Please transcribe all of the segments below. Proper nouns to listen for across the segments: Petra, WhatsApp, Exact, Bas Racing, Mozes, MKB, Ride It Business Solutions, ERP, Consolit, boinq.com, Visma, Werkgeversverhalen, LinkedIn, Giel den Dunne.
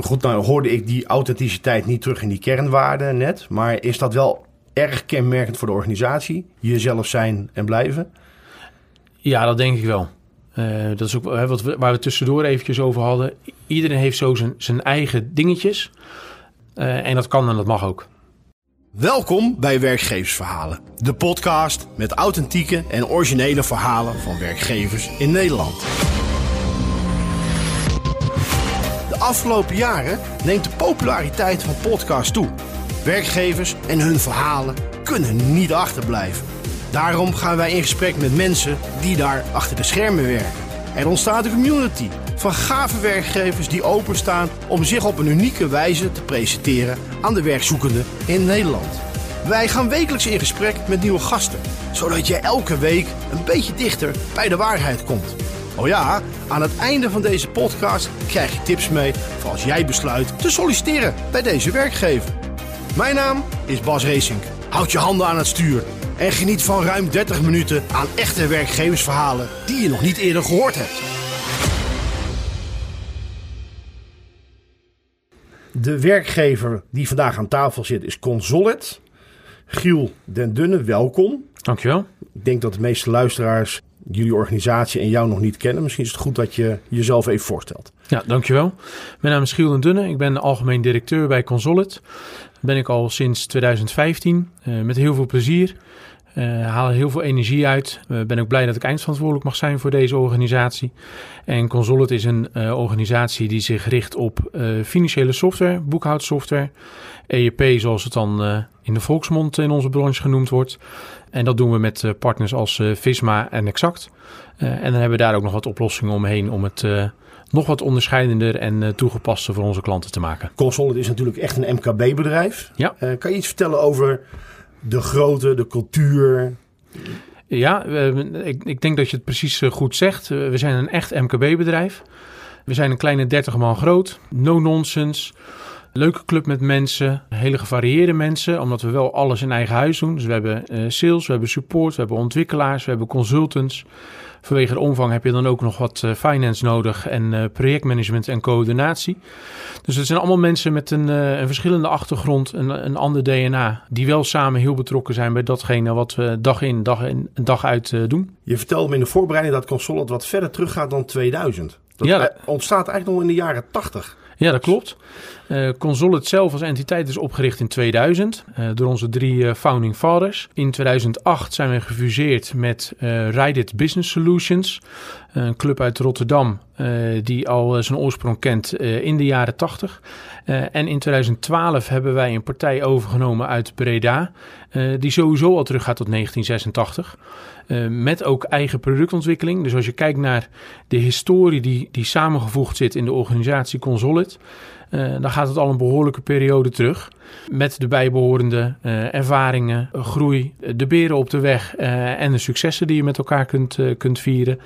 Goed, nou hoorde ik die authenticiteit niet terug in die kernwaarden net. Maar is dat wel erg kenmerkend voor de organisatie? Jezelf zijn en blijven? Ja, dat denk ik wel. Dat is ook waar we tussendoor eventjes over hadden. Iedereen heeft zo zijn eigen dingetjes. En dat kan en dat mag ook. Welkom bij Werkgeversverhalen. De podcast met authentieke en originele verhalen van werkgevers in Nederland. De afgelopen jaren neemt de populariteit van podcasts toe. Werkgevers en hun verhalen kunnen niet achterblijven. Daarom gaan wij in gesprek met mensen die daar achter de schermen werken. Er ontstaat een community van gave werkgevers die openstaan om zich op een unieke wijze te presenteren aan de werkzoekenden in Nederland. Wij gaan wekelijks in gesprek met nieuwe gasten, zodat je elke week een beetje dichter bij de waarheid komt. Oh ja, aan het einde van deze podcast krijg je tips mee voor als jij besluit te solliciteren bij deze werkgever. Mijn naam is Bas Racing. Houd je handen aan het stuur. En geniet van ruim 30 minuten aan echte werkgeversverhalen die je nog niet eerder gehoord hebt. De werkgever die vandaag aan tafel zit is Consolit. Giel den Dunne, welkom. Dankjewel. Ik denk dat de meeste luisteraars jullie organisatie en jou nog niet kennen. Misschien is het goed dat je jezelf even voorstelt. Ja, dankjewel. Mijn naam is Giel den Dunne. Ik ben de algemeen directeur bij Consolit. Ben ik al sinds 2015 met heel veel plezier. Haal heel veel energie uit. Ben ook blij dat ik eindverantwoordelijk mag zijn voor deze organisatie. En Consolit is een organisatie die zich richt op financiële software, boekhoudsoftware, ERP zoals het dan in de volksmond in onze branche genoemd wordt. En dat doen we met partners als Visma en Exact. En dan hebben we daar ook nog wat oplossingen omheen om het nog wat onderscheidender en toegepaster voor onze klanten te maken. Consolit is natuurlijk echt een MKB-bedrijf. Ja. Kan je iets vertellen over de grootte, de cultuur? Ja, ik denk dat je het precies goed zegt. We zijn een echt MKB-bedrijf. We zijn een kleine 30 man groot. No nonsense. Leuke club met mensen. Hele gevarieerde mensen. Omdat we wel alles in eigen huis doen. Dus we hebben sales, we hebben support, we hebben ontwikkelaars, we hebben consultants. Vanwege de omvang heb je dan ook nog wat finance nodig en projectmanagement en coördinatie. Dus het zijn allemaal mensen met een verschillende achtergrond, een ander DNA, die wel samen heel betrokken zijn bij datgene wat we dag in en dag uit doen. Je vertelde me in de voorbereiding dat Consolit wat verder teruggaat dan 2000. Dat ontstaat eigenlijk nog in de jaren 80. Ja, dat klopt. Consolit zelf als entiteit is opgericht in 2000 door onze drie founding fathers. In 2008 zijn we gefuseerd met Ride It Business Solutions, een club uit Rotterdam die al zijn oorsprong kent in de jaren 80. En in 2012 hebben wij een partij overgenomen uit Breda, die sowieso al teruggaat tot 1986. Met ook eigen productontwikkeling. Dus als je kijkt naar de historie die samengevoegd zit in de organisatie Consolit, dan gaat het al een behoorlijke periode terug. Met de bijbehorende ervaringen, groei, de beren op de weg en de successen die je met elkaar kunt vieren.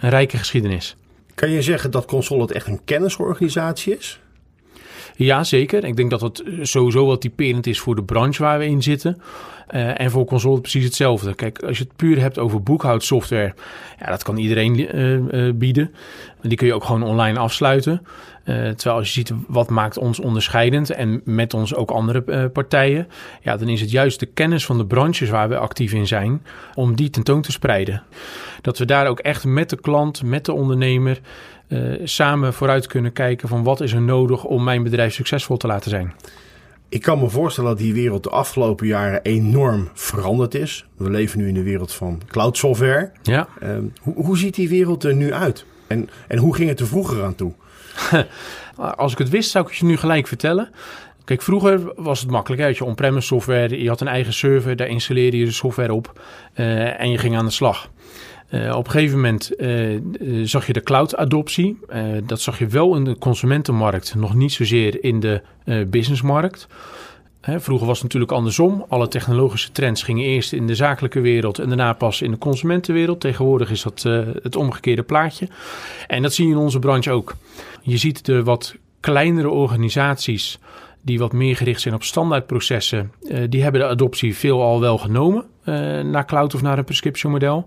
Een rijke geschiedenis. Kan je zeggen dat Consolit echt een kennisorganisatie is? Ja, zeker. Ik denk dat dat sowieso wel typerend is voor de branche waar we in zitten. En voor Consolit precies hetzelfde. Kijk, als je het puur hebt over boekhoudsoftware, ja, dat kan iedereen bieden. Die kun je ook gewoon online afsluiten. Terwijl als je ziet wat maakt ons onderscheidend en met ons ook andere partijen, ja, dan is het juist de kennis van de branches waar we actief in zijn, om die tentoon te spreiden. Dat we daar ook echt met de klant, met de ondernemer, samen vooruit kunnen kijken van wat is er nodig om mijn bedrijf succesvol te laten zijn. Ik kan me voorstellen dat die wereld de afgelopen jaren enorm veranderd is. We leven nu in de wereld van cloud software. Ja. Hoe ziet die wereld er nu uit? En hoe ging het er vroeger aan toe? Als ik het wist, zou ik het je nu gelijk vertellen. Kijk, vroeger was het makkelijk. Hè? Je had on-premise software, je had een eigen server, daar installeerde je de software op en je ging aan de slag. Op een gegeven moment zag je de cloud-adoptie. Dat zag je wel in de consumentenmarkt, nog niet zozeer in de businessmarkt. Vroeger was het natuurlijk andersom. Alle technologische trends gingen eerst in de zakelijke wereld en daarna pas in de consumentenwereld. Tegenwoordig is dat het omgekeerde plaatje. En dat zie je in onze branche ook. Je ziet de wat kleinere organisaties die wat meer gericht zijn op standaardprocessen. Die hebben de adoptie veelal wel genomen naar cloud of naar een prescription model.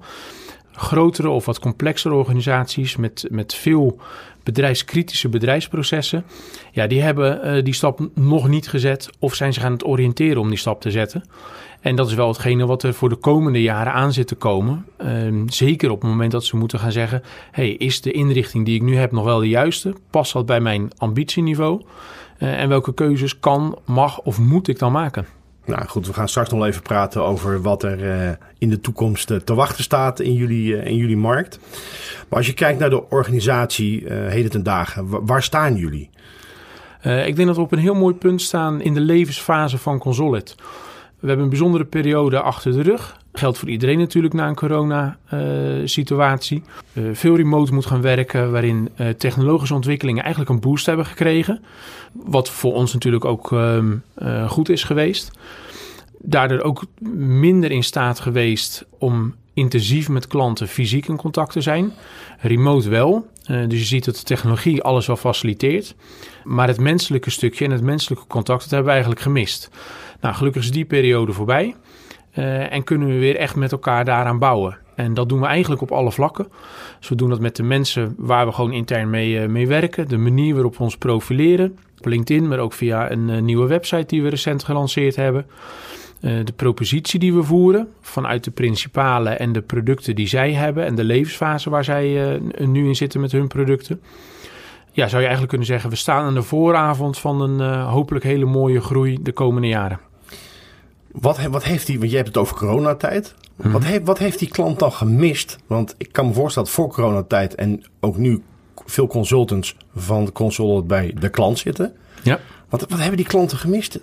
grotere of wat complexere organisaties met veel bedrijfskritische bedrijfsprocessen, ja, die hebben die stap nog niet gezet of zijn zich aan het oriënteren om die stap te zetten. En dat is wel hetgene wat er voor de komende jaren aan zit te komen. Zeker op het moment dat ze moeten gaan zeggen, hey, is de inrichting die ik nu heb nog wel de juiste? Past dat bij mijn ambitieniveau? En welke keuzes kan, mag of moet ik dan maken? Nou goed, we gaan straks nog even praten over wat er in de toekomst te wachten staat in jullie markt. Maar als je kijkt naar de organisatie heden ten dagen, waar staan jullie? Ik denk dat we op een heel mooi punt staan in de levensfase van Consolit. We hebben een bijzondere periode achter de rug. Geldt voor iedereen natuurlijk na een corona-situatie. Veel remote moet gaan werken, waarin technologische ontwikkelingen eigenlijk een boost hebben gekregen. Wat voor ons natuurlijk ook goed is geweest. Daardoor ook minder in staat geweest om intensief met klanten fysiek in contact te zijn. Remote wel. Dus je ziet dat de technologie alles wel faciliteert. Maar het menselijke stukje en het menselijke contact, dat hebben we eigenlijk gemist. Nou, gelukkig is die periode voorbij. En kunnen we weer echt met elkaar daaraan bouwen. En dat doen we eigenlijk op alle vlakken. Dus we doen dat met de mensen waar we gewoon intern mee werken. De manier waarop we ons profileren. Op LinkedIn, maar ook via een nieuwe website die we recent gelanceerd hebben. De propositie die we voeren vanuit de principalen en de producten die zij hebben. En de levensfase waar zij nu in zitten met hun producten. Ja, zou je eigenlijk kunnen zeggen, we staan aan de vooravond van een hopelijk hele mooie groei de komende jaren. Wat heeft die, want je hebt het over coronatijd. Wat heeft die klant dan gemist? Want ik kan me voorstellen dat voor coronatijd en ook nu veel consultants van Consolit bij de klant zitten. Ja. Wat hebben die klanten gemist?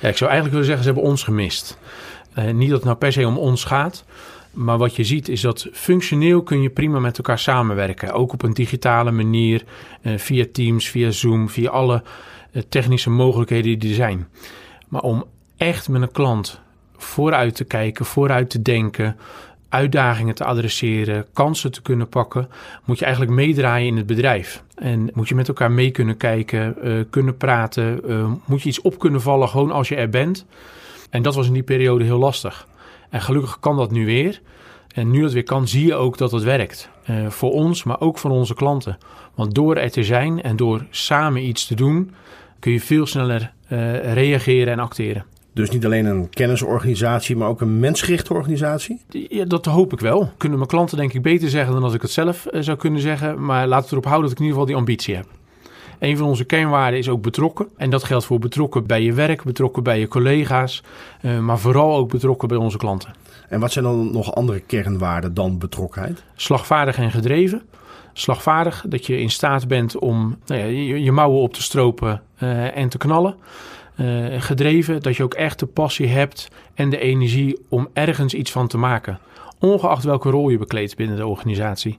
Ja, ik zou eigenlijk willen zeggen, ze hebben ons gemist. Niet dat het nou per se om ons gaat. Maar wat je ziet is dat functioneel kun je prima met elkaar samenwerken. Ook op een digitale manier, via Teams, via Zoom, via alle technische mogelijkheden die er zijn. Maar om echt met een klant vooruit te kijken, vooruit te denken, uitdagingen te adresseren, kansen te kunnen pakken, moet je eigenlijk meedraaien in het bedrijf. En moet je met elkaar mee kunnen kijken, kunnen praten, moet je iets op kunnen vallen gewoon als je er bent. En dat was in die periode heel lastig. En gelukkig kan dat nu weer. En nu dat weer kan, zie je ook dat het werkt. Voor ons, maar ook voor onze klanten. Want door er te zijn en door samen iets te doen, kun je veel sneller reageren en acteren. Dus niet alleen een kennisorganisatie, maar ook een mensgerichte organisatie? Ja, dat hoop ik wel. Kunnen mijn klanten denk ik beter zeggen dan dat ik het zelf zou kunnen zeggen. Maar laten we erop houden dat ik in ieder geval die ambitie heb. Een van onze kernwaarden is ook betrokken. En dat geldt voor betrokken bij je werk, betrokken bij je collega's. Maar vooral ook betrokken bij onze klanten. En wat zijn dan nog andere kernwaarden dan betrokkenheid? Slagvaardig en gedreven. Slagvaardig, dat je in staat bent om je mouwen op te stropen en te knallen. Gedreven, dat je ook echt de passie hebt en de energie om ergens iets van te maken. Ongeacht welke rol je bekleedt binnen de organisatie.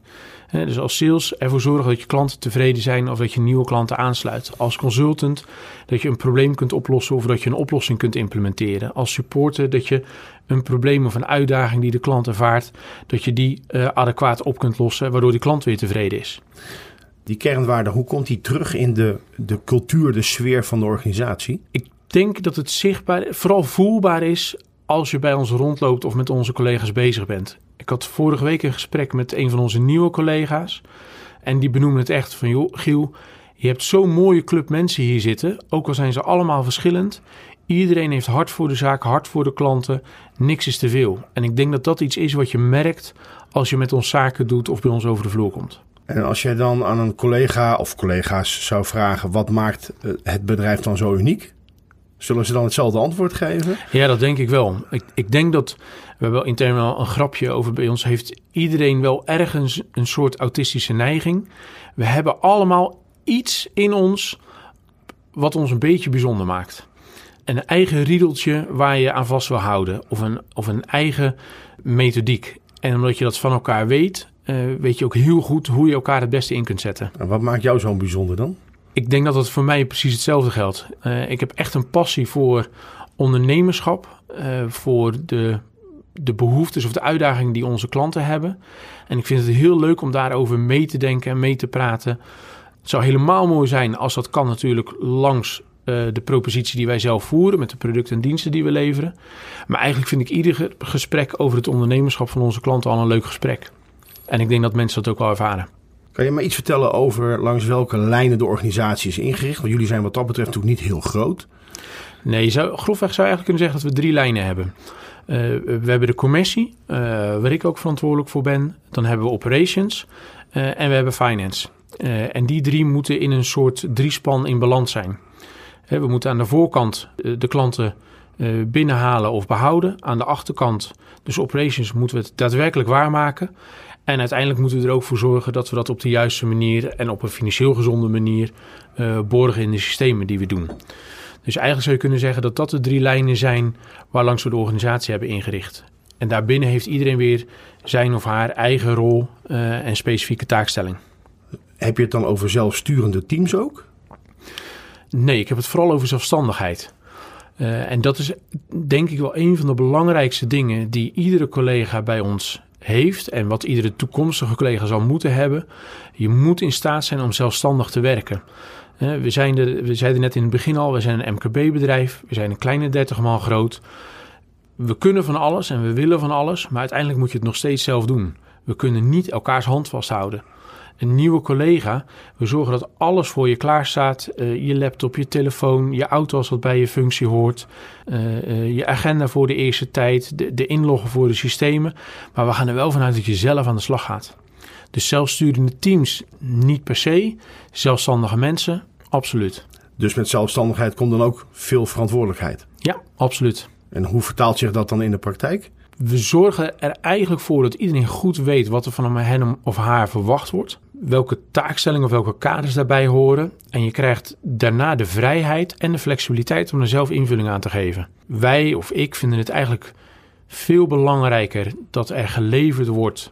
Dus als sales ervoor zorgen dat je klanten tevreden zijn of dat je nieuwe klanten aansluit. Als consultant dat je een probleem kunt oplossen of dat je een oplossing kunt implementeren. Als supporter dat je een probleem of een uitdaging die de klant ervaart, dat je die adequaat op kunt lossen waardoor die klant weer tevreden is. Die kernwaarde, hoe komt die terug in de cultuur, de sfeer van de organisatie? Ik denk dat het zichtbaar, vooral voelbaar is als je bij ons rondloopt of met onze collega's bezig bent. Ik had vorige week een gesprek met een van onze nieuwe collega's. En die benoemde het echt van, joh, Giel, je hebt zo'n mooie club mensen hier zitten. Ook al zijn ze allemaal verschillend. Iedereen heeft hart voor de zaak, hart voor de klanten. Niks is te veel. En ik denk dat dat iets is wat je merkt als je met ons zaken doet of bij ons over de vloer komt. En als jij dan aan een collega of collega's zou vragen, wat maakt het bedrijf dan zo uniek? Zullen ze dan hetzelfde antwoord geven? Ja, dat denk ik wel. Ik denk dat, we hebben wel intern wel een grapje over bij ons, heeft iedereen wel ergens een soort autistische neiging. We hebben allemaal iets in ons wat ons een beetje bijzonder maakt. Een eigen riedeltje waar je aan vast wil houden. Of een eigen methodiek. En omdat je dat van elkaar weet, weet je ook heel goed hoe je elkaar het beste in kunt zetten. En wat maakt jou zo bijzonder dan? Ik denk dat dat voor mij precies hetzelfde geldt. Ik heb echt een passie voor ondernemerschap. Voor de behoeftes of de uitdagingen die onze klanten hebben. En ik vind het heel leuk om daarover mee te denken en mee te praten. Het zou helemaal mooi zijn als dat kan natuurlijk langs de propositie die wij zelf voeren, met de producten en diensten die we leveren. Maar eigenlijk vind ik ieder gesprek over het ondernemerschap van onze klanten al een leuk gesprek. En ik denk dat mensen dat ook wel ervaren. Kan je maar iets vertellen over langs welke lijnen de organisatie is ingericht? Want jullie zijn wat dat betreft natuurlijk niet heel groot. Nee, grofweg zou je eigenlijk kunnen zeggen dat we 3 lijnen hebben. We hebben de commercie, waar ik ook verantwoordelijk voor ben. Dan hebben we operations en we hebben finance. En die 3 moeten in een soort 3-span in balans zijn. We moeten aan de voorkant de klanten binnenhalen of behouden. Aan de achterkant, dus operations, moeten we het daadwerkelijk waarmaken. En uiteindelijk moeten we er ook voor zorgen dat we dat op de juiste manier en op een financieel gezonde manier borgen in de systemen die we doen. Dus eigenlijk zou je kunnen zeggen dat dat de 3 lijnen zijn waarlangs we de organisatie hebben ingericht. En daarbinnen heeft iedereen weer zijn of haar eigen rol en specifieke taakstelling. Heb je het dan over zelfsturende teams ook? Nee, ik heb het vooral over zelfstandigheid. En dat is denk ik wel een van de belangrijkste dingen die iedere collega bij ons heeft en wat iedere toekomstige collega zal moeten hebben. Je moet in staat zijn om zelfstandig te werken. We zeiden net in het begin al, we zijn een MKB-bedrijf. We zijn een kleine 30 man groot. We kunnen van alles en we willen van alles, maar uiteindelijk moet je het nog steeds zelf doen. We kunnen niet elkaars hand vasthouden. Een nieuwe collega, we zorgen dat alles voor je klaarstaat. Je laptop, je telefoon, je auto als dat bij je functie hoort. Je agenda voor de eerste tijd, de inloggen voor de systemen. Maar we gaan er wel vanuit dat je zelf aan de slag gaat. Dus zelfsturende teams niet per se, zelfstandige mensen, absoluut. Dus met zelfstandigheid komt dan ook veel verantwoordelijkheid? Ja, absoluut. En hoe vertaalt zich dat dan in de praktijk? We zorgen er eigenlijk voor dat iedereen goed weet wat er van hem of haar verwacht wordt. Welke taakstellingen of welke kaders daarbij horen. En je krijgt daarna de vrijheid en de flexibiliteit om er zelf invulling aan te geven. Wij of ik vinden het eigenlijk veel belangrijker dat er geleverd wordt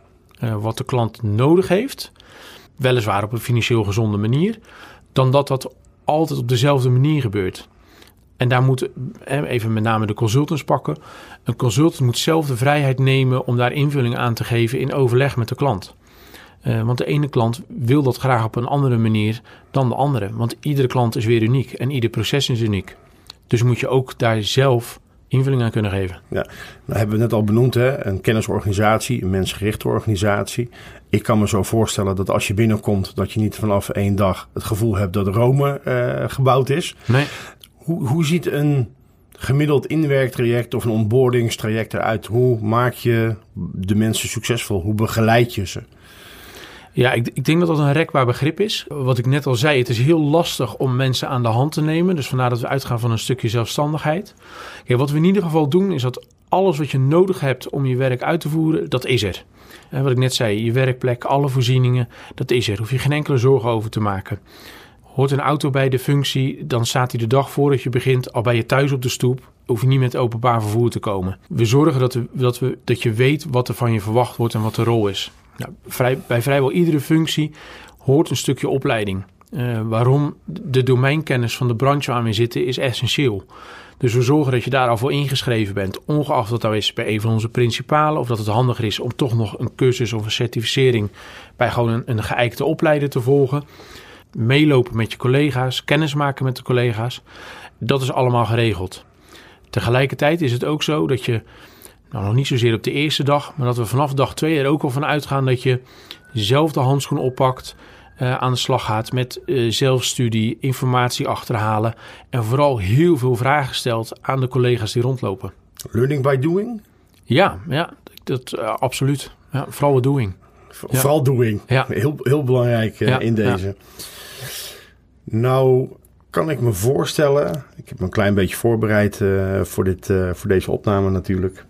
wat de klant nodig heeft. Weliswaar op een financieel gezonde manier. Dan dat altijd op dezelfde manier gebeurt. En daar moet, even met name de consultants pakken. Een consultant moet zelf de vrijheid nemen om daar invulling aan te geven in overleg met de klant. Want de ene klant wil dat graag op een andere manier dan de andere. Want iedere klant is weer uniek en ieder proces is uniek. Dus moet je ook daar zelf invulling aan kunnen geven. Ja, nou hebben we net al benoemd, hè? Een kennisorganisatie, een mensgerichte organisatie. Ik kan me zo voorstellen dat als je binnenkomt, dat je niet vanaf 1 dag het gevoel hebt dat Rome gebouwd is. Nee. Hoe ziet een gemiddeld inwerktraject of een onboardingstraject eruit? Hoe maak je de mensen succesvol? Hoe begeleid je ze? Ja, ik denk dat dat een rekbaar begrip is. Wat ik net al zei, het is heel lastig om mensen aan de hand te nemen. Dus vandaar dat we uitgaan van een stukje zelfstandigheid. Kijk, wat we in ieder geval doen is dat alles wat je nodig hebt om je werk uit te voeren, dat is er. En wat ik net zei, je werkplek, alle voorzieningen, dat is er. Hoef je geen enkele zorgen over te maken. Hoort een auto bij de functie, dan staat hij de dag voordat je begint al bij je thuis op de stoep. Hoef je niet met openbaar vervoer te komen. We zorgen dat je weet wat er van je verwacht wordt en wat de rol is. Nou, bij vrijwel iedere functie hoort een stukje opleiding. Waarom de domeinkennis van de branche waar we zitten is essentieel. Dus we zorgen dat je daar al voor ingeschreven bent. Ongeacht dat nou is bij een van onze principalen. Of dat het handiger is om toch nog een cursus of een certificering bij gewoon een geëikte opleider te volgen. Meelopen met je collega's, kennis maken met de collega's. Dat is allemaal geregeld. Tegelijkertijd is het ook zo dat je, nou, nog niet zozeer op de eerste dag, maar dat we vanaf dag 2 er ook al van uitgaan dat je zelf de handschoen oppakt, aan de slag gaat met zelfstudie, informatie achterhalen en vooral heel veel vragen stelt aan de collega's die rondlopen. Learning by doing? Ja, dat absoluut. Ja, vooral doing. Vooral doing. Ja. Heel, heel belangrijk in deze. Ja. Nou, kan ik me voorstellen, ik heb me een klein beetje voorbereid voor deze opname natuurlijk,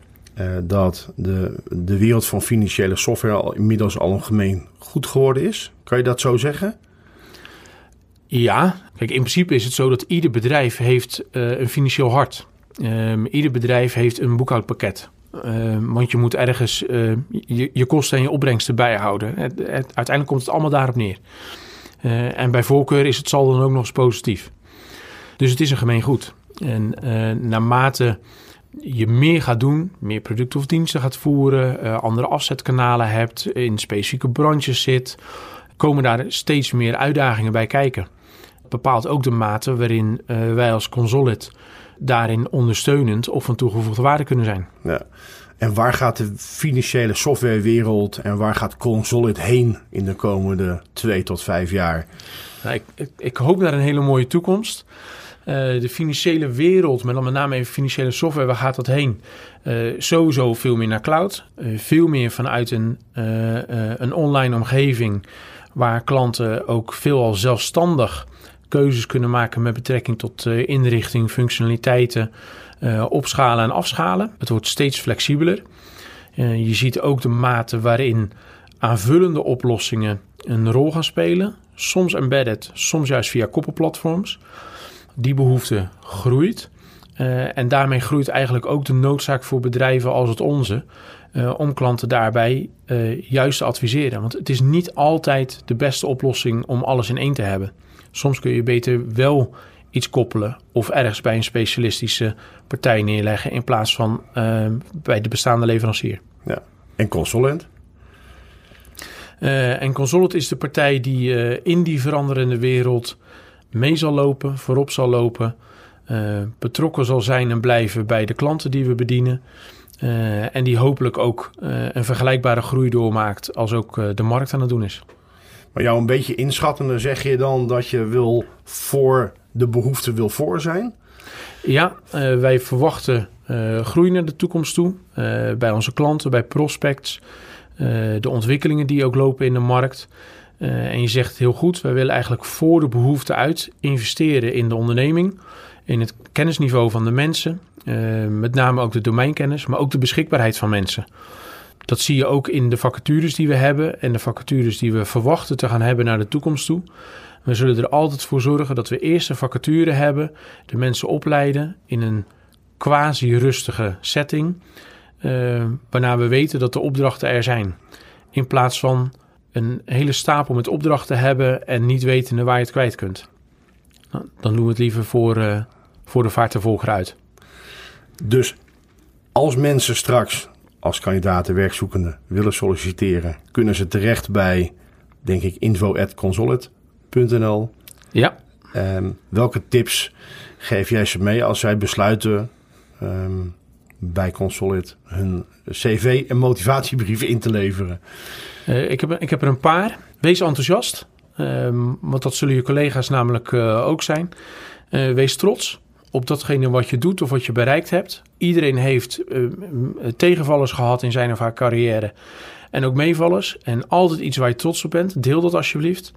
dat de wereld van financiële software inmiddels algemeen goed geworden is. Kan je dat zo zeggen? Ja, kijk, in principe is het zo dat ieder bedrijf heeft een financieel hart. Ieder bedrijf heeft een boekhoudpakket. Want je moet ergens je kosten en je opbrengsten bijhouden. Uiteindelijk komt het allemaal daarop neer. En bij voorkeur is het saldo dan ook nog eens positief. Dus het is een gemeengoed. En naarmate je meer gaat doen, meer producten of diensten gaat voeren, andere afzetkanalen hebt, in specifieke branches zit, komen daar steeds meer uitdagingen bij kijken. Dat bepaalt ook de mate waarin wij als Consolit daarin ondersteunend of van toegevoegde waarde kunnen zijn. Ja. En waar gaat de financiële softwarewereld en waar gaat Consolit heen in de komende 2 tot 5 jaar? Nou, ik hoop naar een hele mooie toekomst. De financiële wereld, maar dan met name even financiële software, waar gaat dat heen? Sowieso veel meer naar cloud. Veel meer vanuit een online omgeving waar klanten ook veelal zelfstandig keuzes kunnen maken met betrekking tot inrichting, functionaliteiten, opschalen en afschalen. Het wordt steeds flexibeler. Je ziet ook de mate waarin aanvullende oplossingen een rol gaan spelen. Soms embedded, soms juist via koppelplatforms. Die behoefte groeit. En daarmee groeit eigenlijk ook de noodzaak voor bedrijven als het onze, om klanten daarbij juist te adviseren. Want het is niet altijd de beste oplossing om alles in één te hebben. Soms kun je beter wel iets koppelen of ergens bij een specialistische partij neerleggen in plaats van bij de bestaande leverancier. Ja. En Consolit? En Consolit is de partij die in die veranderende wereld mee zal lopen, voorop zal lopen, betrokken zal zijn en blijven bij de klanten die we bedienen. En die hopelijk ook een vergelijkbare groei doormaakt als ook de markt aan het doen is. Maar jou een beetje inschattende zeg je dan dat je voor de behoefte wil zijn? Ja, wij verwachten groei naar de toekomst toe. Bij onze klanten, bij prospects. De ontwikkelingen die ook lopen in de markt. En je zegt heel goed, wij willen eigenlijk voor de behoefte uit investeren in de onderneming. In het kennisniveau van de mensen. Met name ook de domeinkennis, maar ook de beschikbaarheid van mensen. Dat zie je ook in de vacatures die we hebben en de vacatures die we verwachten te gaan hebben naar de toekomst toe. We zullen er altijd voor zorgen dat we eerst een vacature hebben, de mensen opleiden in een quasi-rustige setting, waarna we weten dat de opdrachten er zijn. In plaats van een hele stapel met opdrachten hebben en niet wetende waar je het kwijt kunt. Nou, dan doen we het liever voor de vaart en volger uit. Dus als mensen straks als kandidaten, werkzoekenden willen solliciteren, kunnen ze terecht bij, denk ik, info@consolit.nl. Ja. Welke tips geef jij ze mee als zij besluiten bij Consolit hun cv en motivatiebrief in te leveren? Ik heb er een paar. Wees enthousiast, want dat zullen je collega's namelijk ook zijn. Wees trots op datgene wat je doet of wat je bereikt hebt. Iedereen heeft tegenvallers gehad in zijn of haar carrière. En ook meevallers. En altijd iets waar je trots op bent. Deel dat alsjeblieft.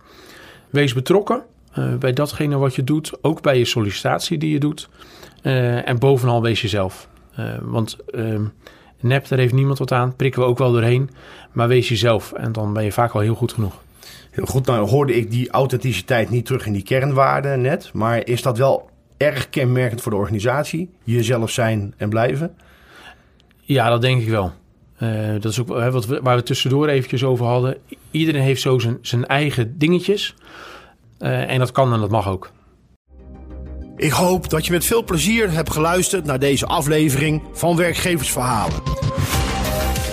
Wees betrokken bij datgene wat je doet. Ook bij je sollicitatie die je doet. En bovenal wees jezelf. Want nep, daar heeft niemand wat aan. Prikken we ook wel doorheen. Maar wees jezelf. En dan ben je vaak al heel goed genoeg. Heel goed, nou hoorde ik die authenticiteit niet terug in die kernwaarden net. Maar is dat wel erg kenmerkend voor de organisatie? Jezelf zijn en blijven? Ja, dat denk ik wel. Dat is ook waar we tussendoor eventjes over hadden. Iedereen heeft zo zijn eigen dingetjes. En dat kan en dat mag ook. Ik hoop dat je met veel plezier hebt geluisterd naar deze aflevering van Werkgeversverhalen.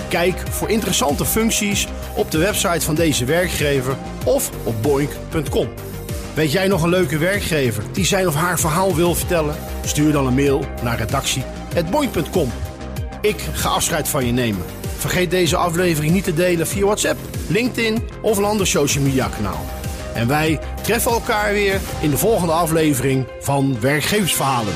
Kijk voor interessante functies op de website van deze werkgever of op boinq.com. Weet jij nog een leuke werkgever die zijn of haar verhaal wil vertellen? Stuur dan een mail naar redactie@boinq.com. Ik ga afscheid van je nemen. Vergeet deze aflevering niet te delen via WhatsApp, LinkedIn of een ander social media kanaal. En wij treffen elkaar weer in de volgende aflevering van Werkgeversverhalen.